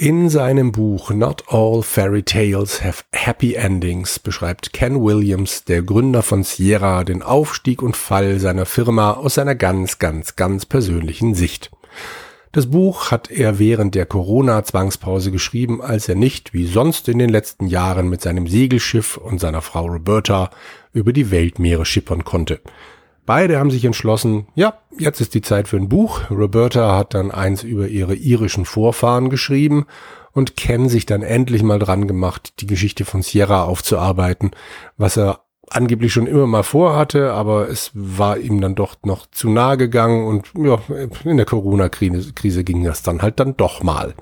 In seinem Buch Not All Fairy Tales Have Happy Endings beschreibt Ken Williams, der Gründer von Sierra, den Aufstieg und Fall seiner Firma aus seiner ganz, ganz, ganz persönlichen Sicht. Das Buch hat er während der Corona-Zwangspause geschrieben, als er nicht, wie sonst in den letzten Jahren, mit seinem Segelschiff und seiner Frau Roberta über die Weltmeere schippern konnte. Beide haben sich entschlossen, ja, jetzt ist die Zeit für ein Buch. Roberta hat dann eins über ihre irischen Vorfahren geschrieben und Ken sich dann endlich mal dran gemacht, die Geschichte von Sierra aufzuarbeiten, was er angeblich schon immer mal vorhatte, aber es war ihm dann doch noch zu nahe gegangen und ja, in der Corona-Krise ging das dann doch mal.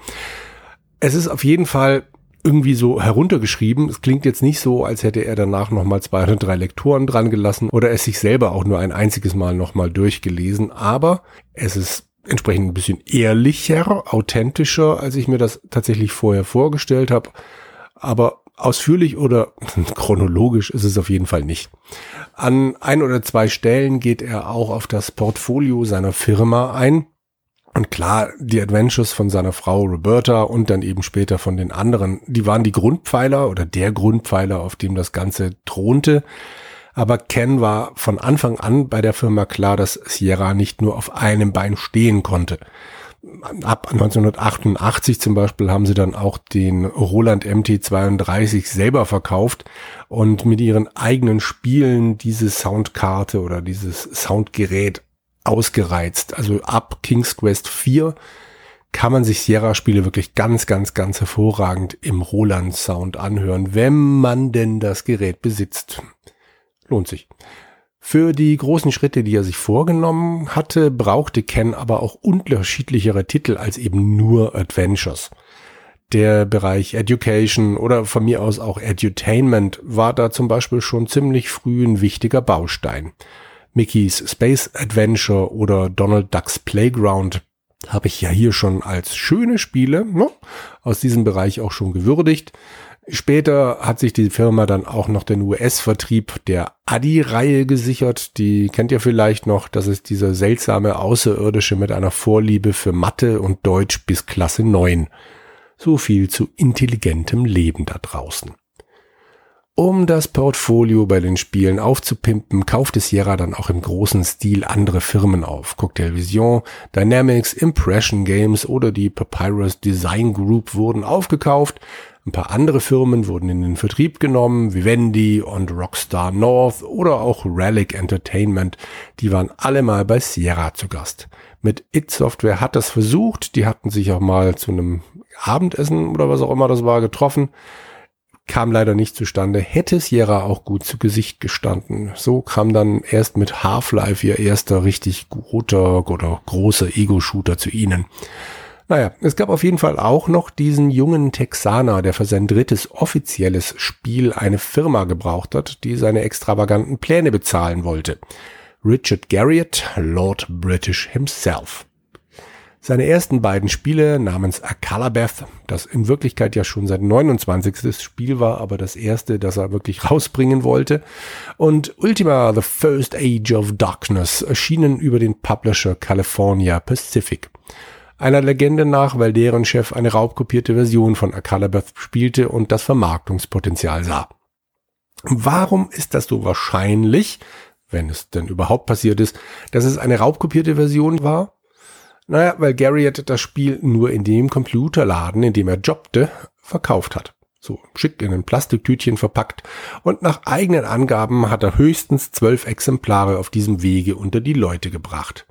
Es ist auf jeden Fall irgendwie so heruntergeschrieben. Es klingt jetzt nicht so, als hätte er danach nochmal 2 oder 3 Lektoren dran gelassen oder es sich selber auch nur ein einziges Mal nochmal durchgelesen. Aber es ist entsprechend ein bisschen ehrlicher, authentischer, als ich mir das tatsächlich vorher vorgestellt habe. Aber ausführlich oder chronologisch ist es auf jeden Fall nicht. An 1 oder 2 Stellen geht er auch auf das Portfolio seiner Firma ein. Und klar, die Adventures von seiner Frau Roberta und dann eben später von den anderen, die waren die Grundpfeiler oder der Grundpfeiler, auf dem das Ganze thronte. Aber Ken war von Anfang an bei der Firma klar, dass Sierra nicht nur auf einem Bein stehen konnte. Ab 1988 zum Beispiel haben sie dann auch den Roland MT32 selber verkauft und mit ihren eigenen Spielen diese Soundkarte oder dieses Soundgerät ausgereizt. Also ab King's Quest 4 kann man sich Sierra-Spiele wirklich ganz, ganz, ganz hervorragend im Roland-Sound anhören, wenn man denn das Gerät besitzt. Lohnt sich. Für die großen Schritte, die er sich vorgenommen hatte, brauchte Ken aber auch unterschiedlichere Titel als eben nur Adventures. Der Bereich Education oder von mir aus auch Edutainment war da zum Beispiel schon ziemlich früh ein wichtiger Baustein. Mickey's Space Adventure oder Donald Duck's Playground habe ich ja hier schon als schöne Spiele, ne, aus diesem Bereich auch schon gewürdigt. Später hat sich die Firma dann auch noch den US-Vertrieb der Adi-Reihe gesichert. Die kennt ihr vielleicht noch. Das ist dieser seltsame Außerirdische mit einer Vorliebe für Mathe und Deutsch bis Klasse 9. So viel zu intelligentem Leben da draußen. Um das Portfolio bei den Spielen aufzupimpen, kaufte Sierra dann auch im großen Stil andere Firmen auf. Cocktail Vision, Dynamics, Impression Games oder die Papyrus Design Group wurden aufgekauft. Ein paar andere Firmen wurden in den Vertrieb genommen, wie Wendy und Rockstar North oder auch Relic Entertainment. Die waren alle mal bei Sierra zu Gast. Mit id Software hat das versucht. Die hatten sich auch mal zu einem Abendessen oder was auch immer das war getroffen. Kam leider nicht zustande, hätte Sierra auch gut zu Gesicht gestanden. So kam dann erst mit Half-Life ihr erster richtig guter oder großer Ego-Shooter zu ihnen. Naja, es gab auf jeden Fall auch noch diesen jungen Texaner, der für sein drittes offizielles Spiel eine Firma gebraucht hat, die seine extravaganten Pläne bezahlen wollte. Richard Garriott, Lord British himself. Seine ersten beiden Spiele namens Akalabeth, das in Wirklichkeit ja schon sein 29. Spiel war, aber das erste, das er wirklich rausbringen wollte, und Ultima The First Age of Darkness erschienen über den Publisher California Pacific. Einer Legende nach, weil deren Chef eine raubkopierte Version von Akalabeth spielte und das Vermarktungspotenzial sah. Warum ist das so wahrscheinlich, wenn es denn überhaupt passiert ist, dass es eine raubkopierte Version war? Naja, weil Garriott das Spiel nur in dem Computerladen, in dem er jobbte, verkauft hat. So schick in ein Plastiktütchen verpackt. Und nach eigenen Angaben hat er höchstens 12 Exemplare auf diesem Wege unter die Leute gebracht.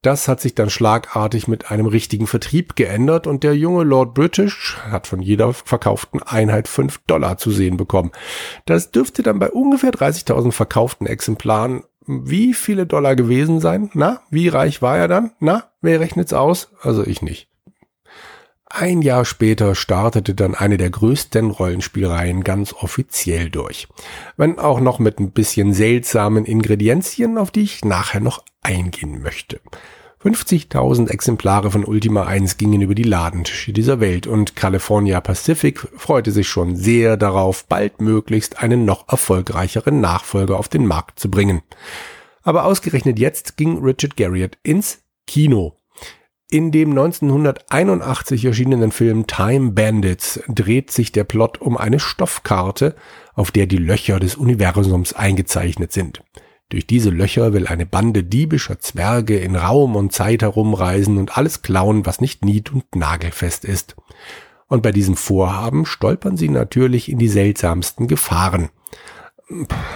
Das hat sich dann schlagartig mit einem richtigen Vertrieb geändert und der junge Lord British hat von jeder verkauften Einheit $5 zu sehen bekommen. Das dürfte dann bei ungefähr 30.000 verkauften Exemplaren wie viele Dollar gewesen sein? Na, wie reich war er dann? Na, wer rechnet's aus? Also ich nicht. Ein Jahr später startete dann eine der größten Rollenspielreihen ganz offiziell durch. Wenn auch noch mit ein bisschen seltsamen Ingredienzien, auf die ich nachher noch eingehen möchte. 50.000 Exemplare von Ultima 1 gingen über die Ladentische dieser Welt und California Pacific freute sich schon sehr darauf, bald möglichst einen noch erfolgreicheren Nachfolger auf den Markt zu bringen. Aber ausgerechnet jetzt ging Richard Garriott ins Kino. In dem 1981 erschienenen Film Time Bandits dreht sich der Plot um eine Stoffkarte, auf der die Löcher des Universums eingezeichnet sind. Durch diese Löcher will eine Bande diebischer Zwerge in Raum und Zeit herumreisen und alles klauen, was nicht nied- und nagelfest ist. Und bei diesem Vorhaben stolpern sie natürlich in die seltsamsten Gefahren.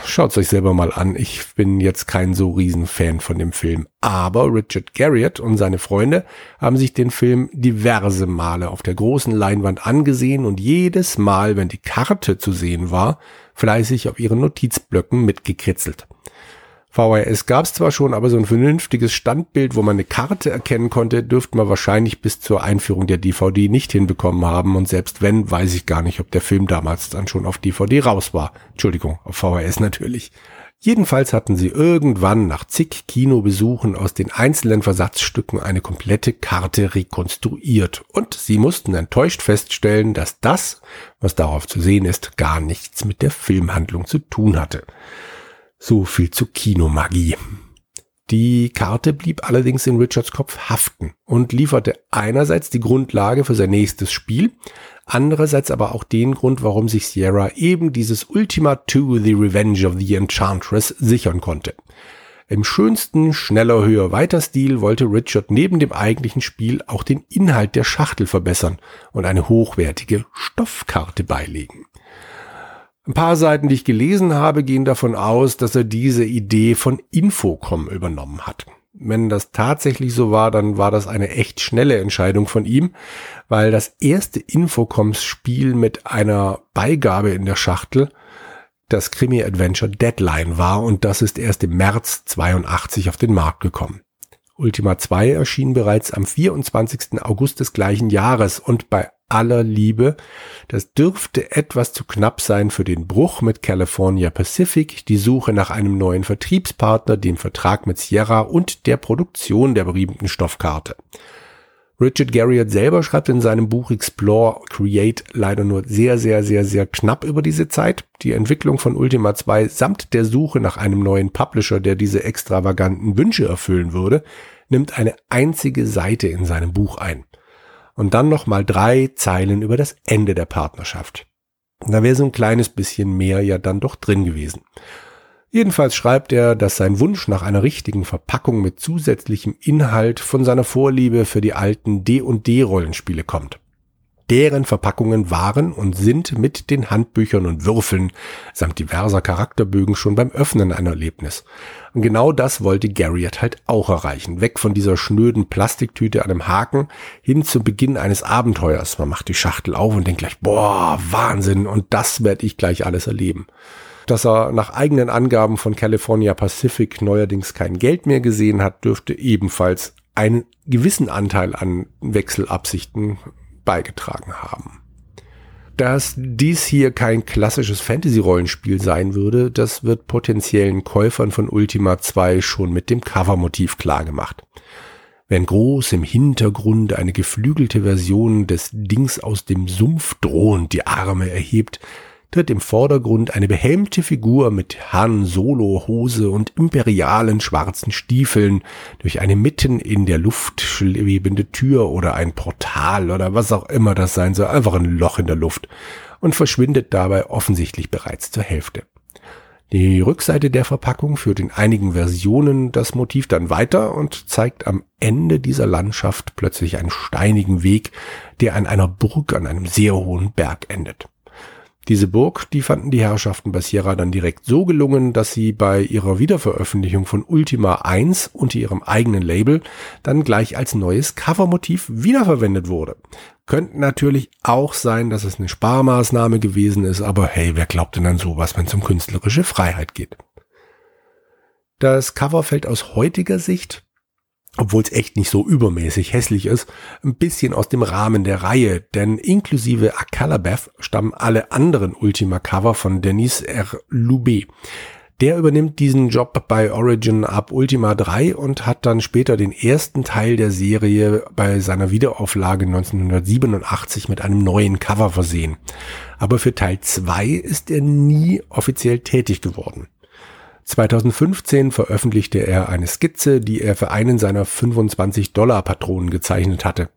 Schaut's euch selber mal an, ich bin jetzt kein so riesen Fan von dem Film. Aber Richard Garriott und seine Freunde haben sich den Film diverse Male auf der großen Leinwand angesehen und jedes Mal, wenn die Karte zu sehen war, fleißig auf ihren Notizblöcken mitgekritzelt. VHS gab's zwar schon, aber so ein vernünftiges Standbild, wo man eine Karte erkennen konnte, dürfte man wahrscheinlich bis zur Einführung der DVD nicht hinbekommen haben. Und selbst wenn, weiß ich gar nicht, ob der Film damals dann schon auf DVD raus war. Entschuldigung, auf VHS natürlich. Jedenfalls hatten sie irgendwann nach zig Kinobesuchen aus den einzelnen Versatzstücken eine komplette Karte rekonstruiert. Und sie mussten enttäuscht feststellen, dass das, was darauf zu sehen ist, gar nichts mit der Filmhandlung zu tun hatte. So viel zu Kinomagie. Die Karte blieb allerdings in Richards Kopf haften und lieferte einerseits die Grundlage für sein nächstes Spiel, andererseits aber auch den Grund, warum sich Sierra eben dieses Ultima 2: The Revenge of the Enchantress sichern konnte. Im schönsten schneller, höher, weiter Stil wollte Richard neben dem eigentlichen Spiel auch den Inhalt der Schachtel verbessern und eine hochwertige Stoffkarte beilegen. Ein paar Seiten, die ich gelesen habe, gehen davon aus, dass er diese Idee von Infocom übernommen hat. Wenn das tatsächlich so war, dann war das eine echt schnelle Entscheidung von ihm, weil das erste Infocoms-Spiel mit einer Beigabe in der Schachtel das Krimi-Adventure Deadline war und das ist erst im März 82 auf den Markt gekommen. Ultima 2 erschien bereits am 24. August des gleichen Jahres und bei aller Liebe, das dürfte etwas zu knapp sein für den Bruch mit California Pacific, die Suche nach einem neuen Vertriebspartner, den Vertrag mit Sierra und der Produktion der berühmten Stoffkarte. Richard Garriott selber schreibt in seinem Buch Explore Create leider nur sehr knapp über diese Zeit. Die Entwicklung von Ultima 2 samt der Suche nach einem neuen Publisher, der diese extravaganten Wünsche erfüllen würde, nimmt eine einzige Seite in seinem Buch ein. Und dann nochmal 3 Zeilen über das Ende der Partnerschaft. Da wäre so ein kleines bisschen mehr ja dann doch drin gewesen. Jedenfalls schreibt er, dass sein Wunsch nach einer richtigen Verpackung mit zusätzlichem Inhalt von seiner Vorliebe für die alten D&D-Rollenspiele kommt. Deren Verpackungen waren und sind mit den Handbüchern und Würfeln samt diverser Charakterbögen schon beim Öffnen ein Erlebnis. Und genau das wollte Garriott halt auch erreichen. Weg von dieser schnöden Plastiktüte an einem Haken hin zum Beginn eines Abenteuers. Man macht die Schachtel auf und denkt gleich, boah, Wahnsinn, und das werde ich gleich alles erleben. Dass er nach eigenen Angaben von California Pacific neuerdings kein Geld mehr gesehen hat, dürfte ebenfalls einen gewissen Anteil an Wechselabsichten beigetragen haben. Dass dies hier kein klassisches Fantasy-Rollenspiel sein würde, das wird potenziellen Käufern von Ultima 2 schon mit dem Covermotiv klargemacht. Wenn groß im Hintergrund eine geflügelte Version des Dings aus dem Sumpf drohend die Arme erhebt, tritt im Vordergrund eine behelmte Figur mit Han-Solo-Hose und imperialen schwarzen Stiefeln durch eine mitten in der Luft schwebende Tür oder ein Portal oder was auch immer das sein soll, einfach ein Loch in der Luft und verschwindet dabei offensichtlich bereits zur Hälfte. Die Rückseite der Verpackung führt in einigen Versionen das Motiv dann weiter und zeigt am Ende dieser Landschaft plötzlich einen steinigen Weg, der an einer Burg an einem sehr hohen Berg endet. Diese Burg, die fanden die Herrschaften bei Sierra dann direkt so gelungen, dass sie bei ihrer Wiederveröffentlichung von Ultima 1 unter ihrem eigenen Label dann gleich als neues Covermotiv wiederverwendet wurde. Könnte natürlich auch sein, dass es eine Sparmaßnahme gewesen ist, aber hey, wer glaubt denn an sowas, wenn es um künstlerische Freiheit geht? Das Cover fällt aus heutiger Sicht, obwohl es echt nicht so übermäßig hässlich ist, ein bisschen aus dem Rahmen der Reihe, denn inklusive Akalabeth stammen alle anderen Ultima-Cover von Denis R. Loubet. Der übernimmt diesen Job bei Origin ab Ultima 3 und hat dann später den ersten Teil der Serie bei seiner Wiederauflage 1987 mit einem neuen Cover versehen. Aber für Teil 2 ist er nie offiziell tätig geworden. 2015 veröffentlichte er eine Skizze, die er für einen seiner $25-Patronen gezeichnet hatte.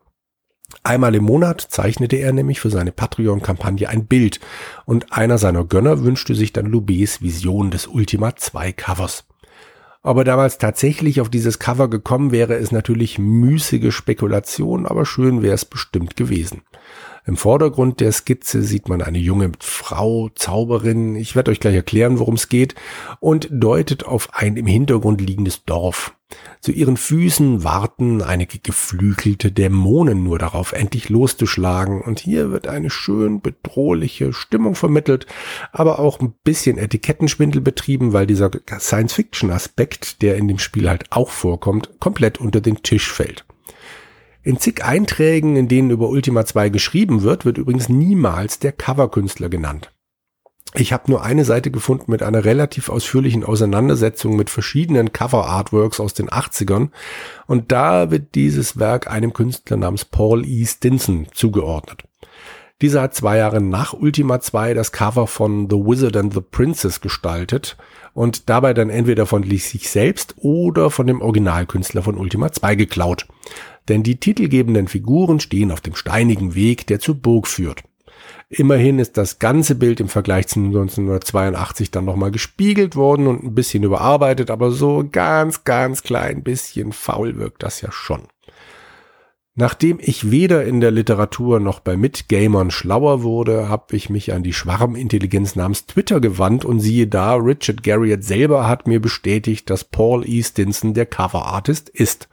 Einmal im Monat zeichnete er nämlich für seine Patreon-Kampagne ein Bild und einer seiner Gönner wünschte sich dann Loubets Vision des Ultima 2 Covers. Ob er damals tatsächlich auf dieses Cover gekommen wäre, ist natürlich müßige Spekulation, aber schön wäre es bestimmt gewesen. Im Vordergrund der Skizze sieht man eine junge Frau, Zauberin, ich werde euch gleich erklären, worum es geht, und deutet auf ein im Hintergrund liegendes Dorf. Zu ihren Füßen warten einige geflügelte Dämonen nur darauf, endlich loszuschlagen, und hier wird eine schön bedrohliche Stimmung vermittelt, aber auch ein bisschen Etikettenschwindel betrieben, weil dieser Science-Fiction-Aspekt, der in dem Spiel halt auch vorkommt, komplett unter den Tisch fällt. In zig Einträgen, in denen über Ultima 2 geschrieben wird, wird übrigens niemals der Coverkünstler genannt. Ich habe nur eine Seite gefunden mit einer relativ ausführlichen Auseinandersetzung mit verschiedenen Cover-Artworks aus den 80ern und da wird dieses Werk einem Künstler namens Paul E. Stinson zugeordnet. Dieser hat 2 Jahre nach Ultima 2 das Cover von The Wizard and the Princess gestaltet und dabei dann entweder von sich selbst oder von dem Originalkünstler von Ultima 2 geklaut. Denn die titelgebenden Figuren stehen auf dem steinigen Weg, der zur Burg führt. Immerhin ist das ganze Bild im Vergleich zu 1982 dann nochmal gespiegelt worden und ein bisschen überarbeitet, aber so ganz, ganz klein bisschen faul wirkt das ja schon. Nachdem ich weder in der Literatur noch bei Mitgamern schlauer wurde, habe ich mich an die Schwarmintelligenz namens Twitter gewandt und siehe da, Richard Garriott selber hat mir bestätigt, dass Paul E. Stinson der Coverartist ist.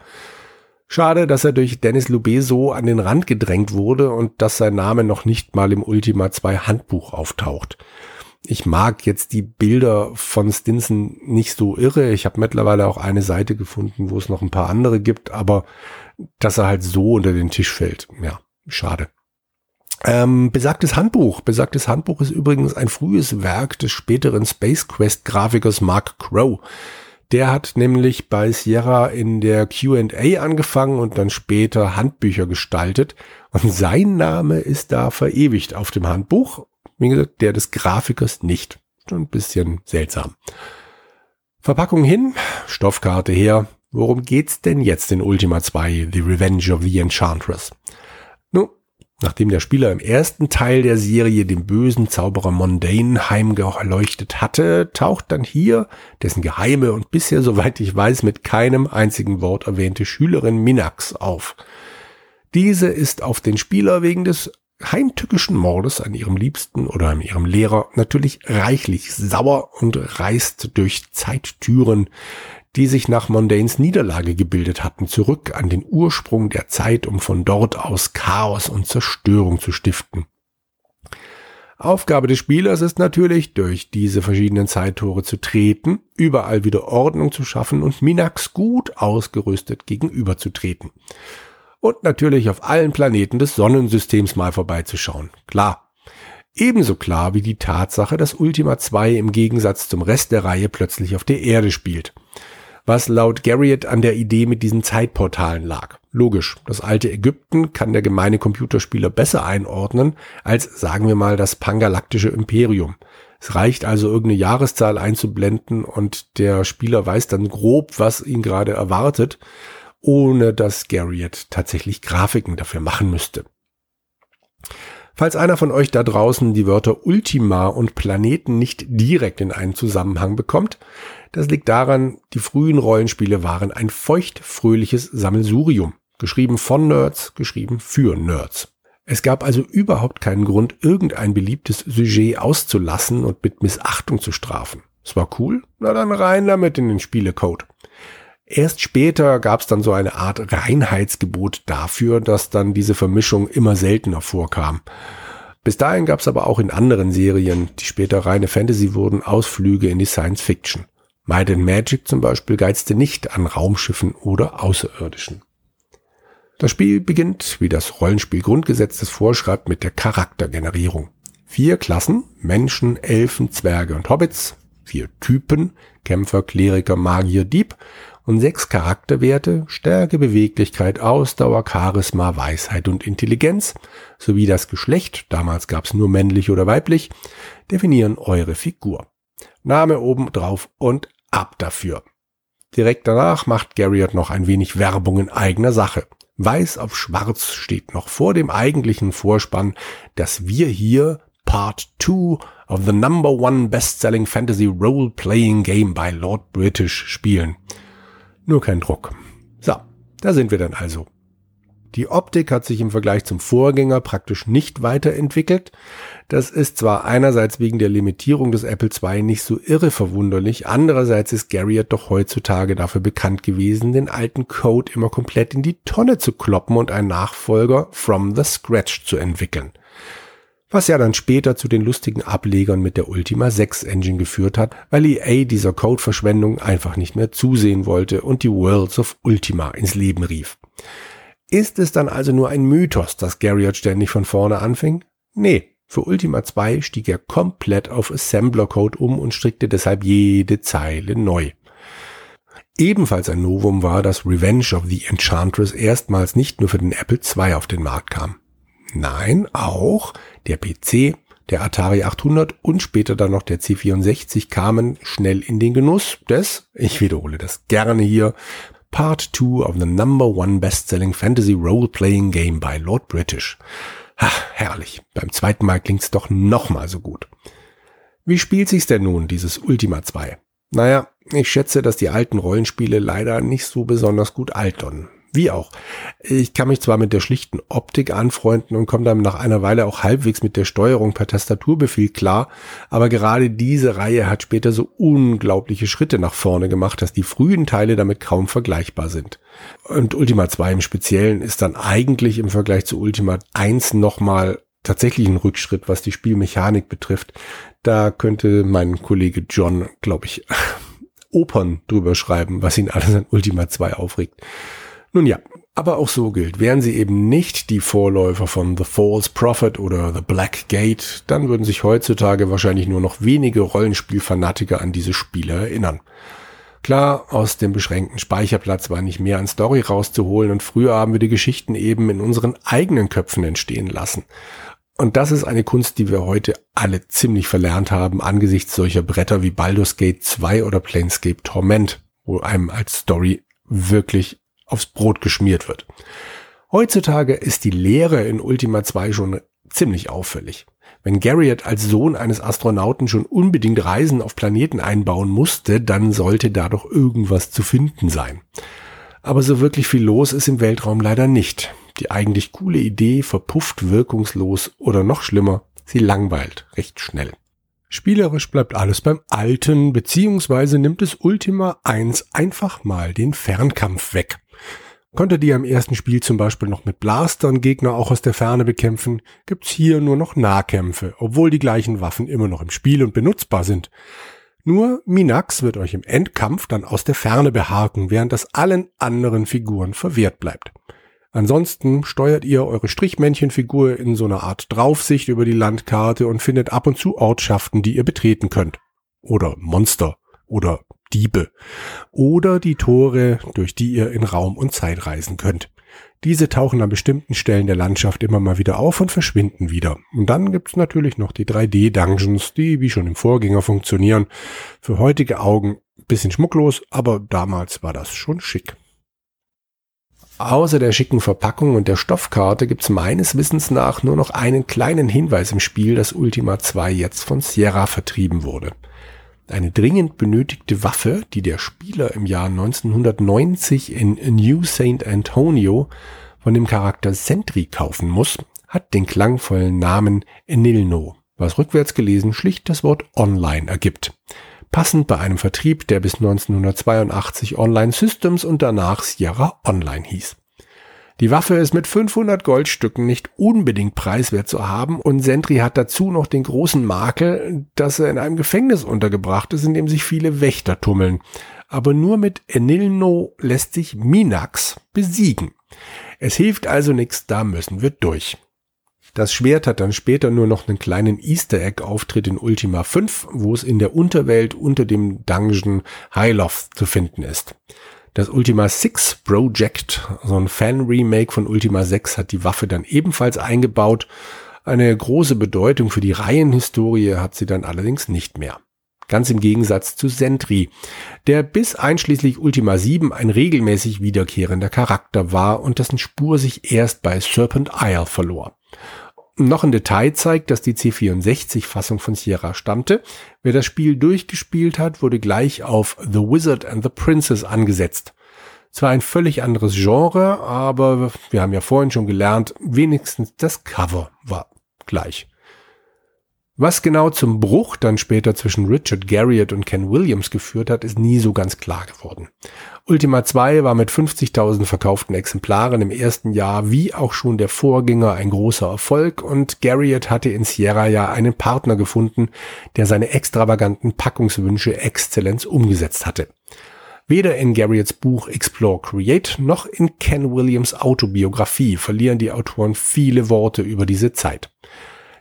Schade, dass er durch Dennis Loubet so an den Rand gedrängt wurde und dass sein Name noch nicht mal im Ultima 2 Handbuch auftaucht. Ich mag jetzt die Bilder von Stinson nicht so irre. Ich habe mittlerweile auch eine Seite gefunden, wo es noch ein paar andere gibt, aber dass er halt so unter den Tisch fällt. Ja, schade. Besagtes Handbuch ist übrigens ein frühes Werk des späteren Space Quest Grafikers Mark Crow. Der hat nämlich bei Sierra in der Q&A angefangen und dann später Handbücher gestaltet. Und sein Name ist da verewigt auf dem Handbuch. Wie gesagt, der des Grafikers nicht. Schon ein bisschen seltsam. Verpackung hin, Stoffkarte her. Worum geht's denn jetzt in Ultima 2, The Revenge of the Enchantress? Nun, nachdem der Spieler im ersten Teil der Serie den bösen Zauberer Mondane heimgeleuchtet hatte, taucht dann hier dessen geheime und bisher, soweit ich weiß, mit keinem einzigen Wort erwähnte Schülerin Minax auf. Diese ist auf den Spieler wegen des heimtückischen Mordes an ihrem Liebsten oder an ihrem Lehrer natürlich reichlich sauer und reist durch Zeittüren, die sich nach Mondanes Niederlage gebildet hatten, zurück an den Ursprung der Zeit, um von dort aus Chaos und Zerstörung zu stiften. Aufgabe des Spielers ist natürlich, durch diese verschiedenen Zeittore zu treten, überall wieder Ordnung zu schaffen und Minax gut ausgerüstet gegenüberzutreten. Und natürlich auf allen Planeten des Sonnensystems mal vorbeizuschauen. Klar. Ebenso klar wie die Tatsache, dass Ultima 2 im Gegensatz zum Rest der Reihe plötzlich auf der Erde spielt. Was laut Garriott an der Idee mit diesen Zeitportalen lag. Logisch, das alte Ägypten kann der gemeine Computerspieler besser einordnen als, sagen wir mal, das pangalaktische Imperium. Es reicht also, irgendeine Jahreszahl einzublenden und der Spieler weiß dann grob, was ihn gerade erwartet, ohne dass Garriott tatsächlich Grafiken dafür machen müsste. Falls einer von euch da draußen die Wörter Ultima und Planeten nicht direkt in einen Zusammenhang bekommt, das liegt daran, die frühen Rollenspiele waren ein feuchtfröhliches Sammelsurium, geschrieben von Nerds, geschrieben für Nerds. Es gab also überhaupt keinen Grund, irgendein beliebtes Sujet auszulassen und mit Missachtung zu strafen. Es war cool? Na dann rein damit in den Spielecode. Erst später gab es dann so eine Art Reinheitsgebot dafür, dass dann diese Vermischung immer seltener vorkam. Bis dahin gab es aber auch in anderen Serien, die später reine Fantasy wurden, Ausflüge in die Science Fiction. Might and Magic zum Beispiel geizte nicht an Raumschiffen oder Außerirdischen. Das Spiel beginnt, wie das Rollenspiel-Grundgesetz es vorschreibt, mit der Charaktergenerierung. 4 Klassen, Menschen, Elfen, Zwerge und Hobbits, 4 Typen, Kämpfer, Kleriker, Magier, Dieb und 6 Charakterwerte, Stärke, Beweglichkeit, Ausdauer, Charisma, Weisheit und Intelligenz, sowie das Geschlecht, damals gab's nur männlich oder weiblich, definieren eure Figur. Name oben drauf und ab dafür. Direkt danach macht Garriott noch ein wenig Werbung in eigener Sache. Weiß auf schwarz steht noch vor dem eigentlichen Vorspann, dass wir hier Part 2 of the #1 best-selling Fantasy Role-Playing Game by Lord British spielen. Nur kein Druck. So, da sind wir dann also. Die Optik hat sich im Vergleich zum Vorgänger praktisch nicht weiterentwickelt. Das ist zwar einerseits wegen der Limitierung des Apple II nicht so irre verwunderlich, andererseits ist Garriott doch heutzutage dafür bekannt gewesen, den alten Code immer komplett in die Tonne zu kloppen und einen Nachfolger from the scratch zu entwickeln. Was ja dann später zu den lustigen Ablegern mit der Ultima 6 Engine geführt hat, weil EA dieser Codeverschwendung einfach nicht mehr zusehen wollte und die Worlds of Ultima ins Leben rief. Ist es dann also nur ein Mythos, dass Garriott ständig von vorne anfing? Nee, für Ultima 2 stieg er komplett auf Assembler-Code um und strickte deshalb jede Zeile neu. Ebenfalls ein Novum war, dass Revenge of the Enchantress erstmals nicht nur für den Apple II auf den Markt kam. Nein, auch der PC, der Atari 800 und später dann noch der C64 kamen schnell in den Genuss des, ich wiederhole das gerne hier, Part 2 of the #1 best-selling Fantasy Role-Playing Game by Lord British. Ach, herrlich. Beim zweiten Mal klingt's doch nochmal so gut. Wie spielt sich's denn nun, dieses Ultima 2? Naja, ich schätze, dass die alten Rollenspiele leider nicht so besonders gut altern. Wie auch. Ich kann mich zwar mit der schlichten Optik anfreunden und komme dann nach einer Weile auch halbwegs mit der Steuerung per Tastaturbefehl klar, aber gerade diese Reihe hat später so unglaubliche Schritte nach vorne gemacht, dass die frühen Teile damit kaum vergleichbar sind. Und Ultima 2 im Speziellen ist dann eigentlich im Vergleich zu Ultima 1 nochmal tatsächlich ein Rückschritt, was die Spielmechanik betrifft. Da könnte mein Kollege John, glaube ich, Opern drüber schreiben, was ihn alles an Ultima 2 aufregt. Nun ja, aber auch so gilt, wären sie eben nicht die Vorläufer von The False Prophet oder The Black Gate, dann würden sich heutzutage wahrscheinlich nur noch wenige Rollenspielfanatiker an diese Spiele erinnern. Klar, aus dem beschränkten Speicherplatz war nicht mehr an Story rauszuholen und früher haben wir die Geschichten eben in unseren eigenen Köpfen entstehen lassen. Und das ist eine Kunst, die wir heute alle ziemlich verlernt haben angesichts solcher Bretter wie Baldur's Gate 2 oder Planescape Torment, wo einem als Story wirklich aufs Brot geschmiert wird. Heutzutage ist die Lehre in Ultima 2 schon ziemlich auffällig. Wenn Garriott als Sohn eines Astronauten schon unbedingt Reisen auf Planeten einbauen musste, dann sollte da doch irgendwas zu finden sein. Aber so wirklich viel los ist im Weltraum leider nicht. Die eigentlich coole Idee verpufft wirkungslos oder noch schlimmer, sie langweilt recht schnell. Spielerisch bleibt alles beim Alten, beziehungsweise nimmt es Ultima 1 einfach mal den Fernkampf weg. Konnte die am ersten Spiel zum Beispiel noch mit Blastern Gegner auch aus der Ferne bekämpfen, gibt's hier nur noch Nahkämpfe, obwohl die gleichen Waffen immer noch im Spiel und benutzbar sind. Nur Minax wird euch im Endkampf dann aus der Ferne behaken, während das allen anderen Figuren verwehrt bleibt. Ansonsten steuert ihr eure Strichmännchenfigur in so einer Art Draufsicht über die Landkarte und findet ab und zu Ortschaften, die ihr betreten könnt. Oder Monster. Oder Diebe. Oder die Tore, durch die ihr in Raum und Zeit reisen könnt. Diese tauchen an bestimmten Stellen der Landschaft immer mal wieder auf und verschwinden wieder. Und dann gibt's natürlich noch die 3D-Dungeons, die wie schon im Vorgänger funktionieren. Für heutige Augen bisschen schmucklos, aber damals war das schon schick. Außer der schicken Verpackung und der Stoffkarte gibt's meines Wissens nach nur noch einen kleinen Hinweis im Spiel, dass Ultima 2 jetzt von Sierra vertrieben wurde. Eine dringend benötigte Waffe, die der Spieler im Jahr 1990 in New St. Antonio von dem Charakter Sentry kaufen muss, hat den klangvollen Namen Enilno, was rückwärts gelesen schlicht das Wort Online ergibt. Passend bei einem Vertrieb, der bis 1982 Online Systems und danach Sierra Online hieß. Die Waffe ist mit 500 Goldstücken nicht unbedingt preiswert zu haben und Sentry hat dazu noch den großen Makel, dass er in einem Gefängnis untergebracht ist, in dem sich viele Wächter tummeln. Aber nur mit Enilno lässt sich Minax besiegen. Es hilft also nichts, da müssen wir durch. Das Schwert hat dann später nur noch einen kleinen Easter Egg-Auftritt in Ultima 5, wo es in der Unterwelt unter dem Dungeon Hyloth zu finden ist. Das Ultima 6 Project, so ein Fan-Remake von Ultima 6, hat die Waffe dann ebenfalls eingebaut. Eine große Bedeutung für die Reihenhistorie hat sie dann allerdings nicht mehr. Ganz im Gegensatz zu Sentry, der bis einschließlich Ultima 7 ein regelmäßig wiederkehrender Charakter war und dessen Spur sich erst bei Serpent Isle verlor. Noch ein Detail zeigt, dass die C64-Fassung von Sierra stammte. Wer das Spiel durchgespielt hat, wurde gleich auf The Wizard and the Princess angesetzt. Zwar ein völlig anderes Genre, aber wir haben ja vorhin schon gelernt, wenigstens das Cover war gleich. Was genau zum Bruch dann später zwischen Richard Garriott und Ken Williams geführt hat, ist nie so ganz klar geworden. Ultima 2 war mit 50.000 verkauften Exemplaren im ersten Jahr wie auch schon der Vorgänger ein großer Erfolg und Garriott hatte in Sierra ja einen Partner gefunden, der seine extravaganten Packungswünsche exzellent umgesetzt hatte. Weder in Garriotts Buch Explore Create noch in Ken Williams Autobiografie verlieren die Autoren viele Worte über diese Zeit.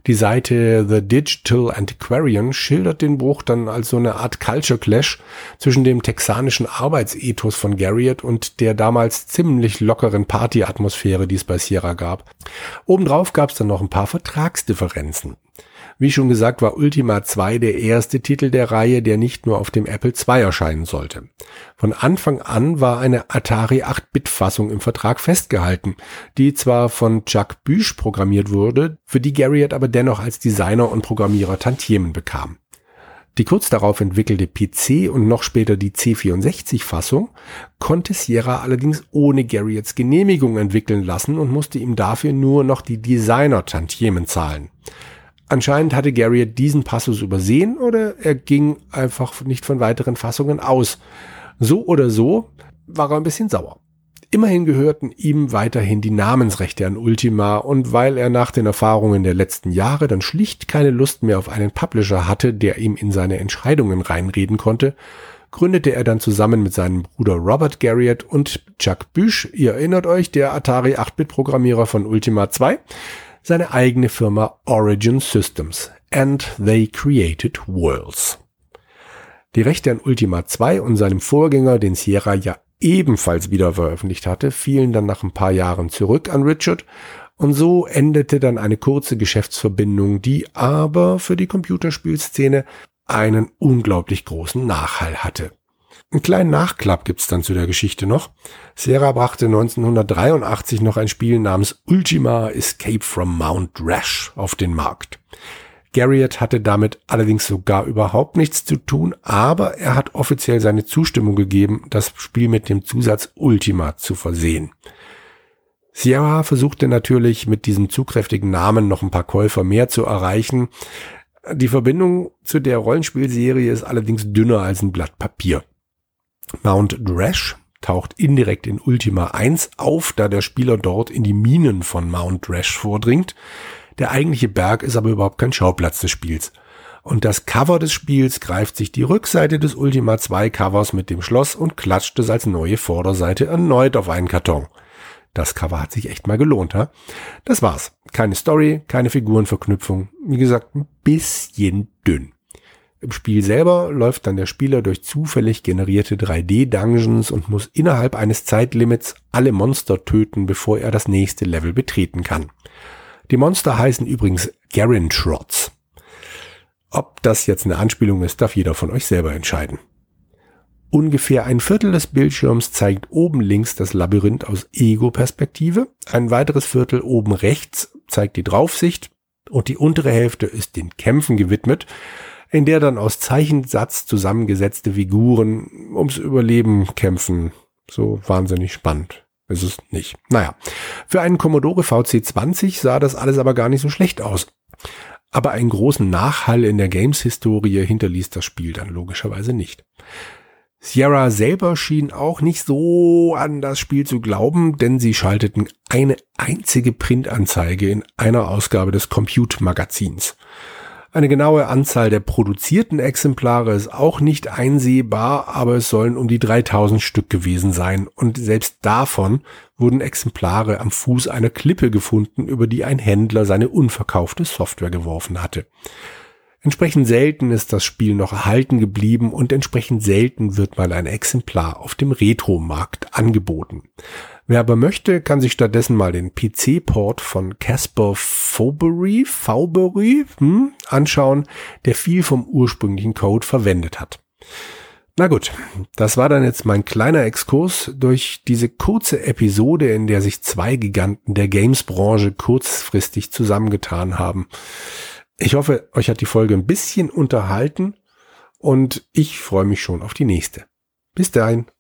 Die Seite The Digital Antiquarian schildert den Bruch dann als so eine Art Culture Clash zwischen dem texanischen Arbeitsethos von Garriott und der damals ziemlich lockeren Partyatmosphäre, die es bei Sierra gab. Obendrauf gab es dann noch ein paar Vertragsdifferenzen. Wie schon gesagt, war Ultima 2 der erste Titel der Reihe, der nicht nur auf dem Apple II erscheinen sollte. Von Anfang an war eine Atari 8-Bit-Fassung im Vertrag festgehalten, die zwar von Chuck Bueche programmiert wurde, für die Garriott aber dennoch als Designer und Programmierer Tantiemen bekam. Die kurz darauf entwickelte PC und noch später die C64-Fassung konnte Sierra allerdings ohne Garriotts Genehmigung entwickeln lassen und musste ihm dafür nur noch die Designer-Tantiemen zahlen. Anscheinend hatte Garriott diesen Passus übersehen oder er ging einfach nicht von weiteren Fassungen aus. So oder so war er ein bisschen sauer. Immerhin gehörten ihm weiterhin die Namensrechte an Ultima und weil er nach den Erfahrungen der letzten Jahre dann schlicht keine Lust mehr auf einen Publisher hatte, der ihm in seine Entscheidungen reinreden konnte, gründete er dann zusammen mit seinem Bruder Robert Garriott und Chuck Bueche, ihr erinnert euch, der Atari 8-Bit-Programmierer von Ultima 2, seine eigene Firma Origin Systems and they created worlds. Die Rechte an Ultima 2 und seinem Vorgänger, den Sierra ja ebenfalls wieder veröffentlicht hatte, fielen dann nach ein paar Jahren zurück an Richard und so endete dann eine kurze Geschäftsverbindung, die aber für die Computerspielszene einen unglaublich großen Nachhall hatte. Einen kleinen Nachklapp gibt's dann zu der Geschichte noch. Sierra brachte 1983 noch ein Spiel namens Ultima Escape from Mount Rash auf den Markt. Garriott hatte damit allerdings sogar überhaupt nichts zu tun, aber er hat offiziell seine Zustimmung gegeben, das Spiel mit dem Zusatz Ultima zu versehen. Sierra versuchte natürlich mit diesem zugkräftigen Namen noch ein paar Käufer mehr zu erreichen. Die Verbindung zu der Rollenspielserie ist allerdings dünner als ein Blatt Papier. Mount Rash taucht indirekt in Ultima 1 auf, da der Spieler dort in die Minen von Mount Rash vordringt. Der eigentliche Berg ist aber überhaupt kein Schauplatz des Spiels. Und das Cover des Spiels greift sich die Rückseite des Ultima 2 Covers mit dem Schloss und klatscht es als neue Vorderseite erneut auf einen Karton. Das Cover hat sich echt mal gelohnt, ha? Das war's. Keine Story, keine Figurenverknüpfung. Wie gesagt, ein bisschen dünn. Im Spiel selber läuft dann der Spieler durch zufällig generierte 3D-Dungeons und muss innerhalb eines Zeitlimits alle Monster töten, bevor er das nächste Level betreten kann. Die Monster heißen übrigens Garrantrots. Ob das jetzt eine Anspielung ist, darf jeder von euch selber entscheiden. Ungefähr ein Viertel des Bildschirms zeigt oben links das Labyrinth aus Ego-Perspektive, ein weiteres Viertel oben rechts zeigt die Draufsicht und die untere Hälfte ist den Kämpfen gewidmet, in der dann aus Zeichensatz zusammengesetzte Figuren ums Überleben kämpfen. So wahnsinnig spannend ist es nicht. Naja, für einen Commodore VC20 sah das alles aber gar nicht so schlecht aus. Aber einen großen Nachhall in der Games-Historie hinterließ das Spiel dann logischerweise nicht. Sierra selber schien auch nicht so an das Spiel zu glauben, denn sie schalteten eine einzige Printanzeige in einer Ausgabe des Compute-Magazins. Eine genaue Anzahl der produzierten Exemplare ist auch nicht einsehbar, aber es sollen um die 3000 Stück gewesen sein und selbst davon wurden Exemplare am Fuß einer Klippe gefunden, über die ein Händler seine unverkaufte Software geworfen hatte. Entsprechend selten ist das Spiel noch erhalten geblieben und entsprechend selten wird mal ein Exemplar auf dem Retro-Markt angeboten. Wer aber möchte, kann sich stattdessen mal den PC-Port von Caspar Faubery anschauen, der viel vom ursprünglichen Code verwendet hat. Na gut, das war dann jetzt mein kleiner Exkurs durch diese kurze Episode, in der sich zwei Giganten der Games-Branche kurzfristig zusammengetan haben. Ich hoffe, euch hat die Folge ein bisschen unterhalten und ich freue mich schon auf die nächste. Bis dahin.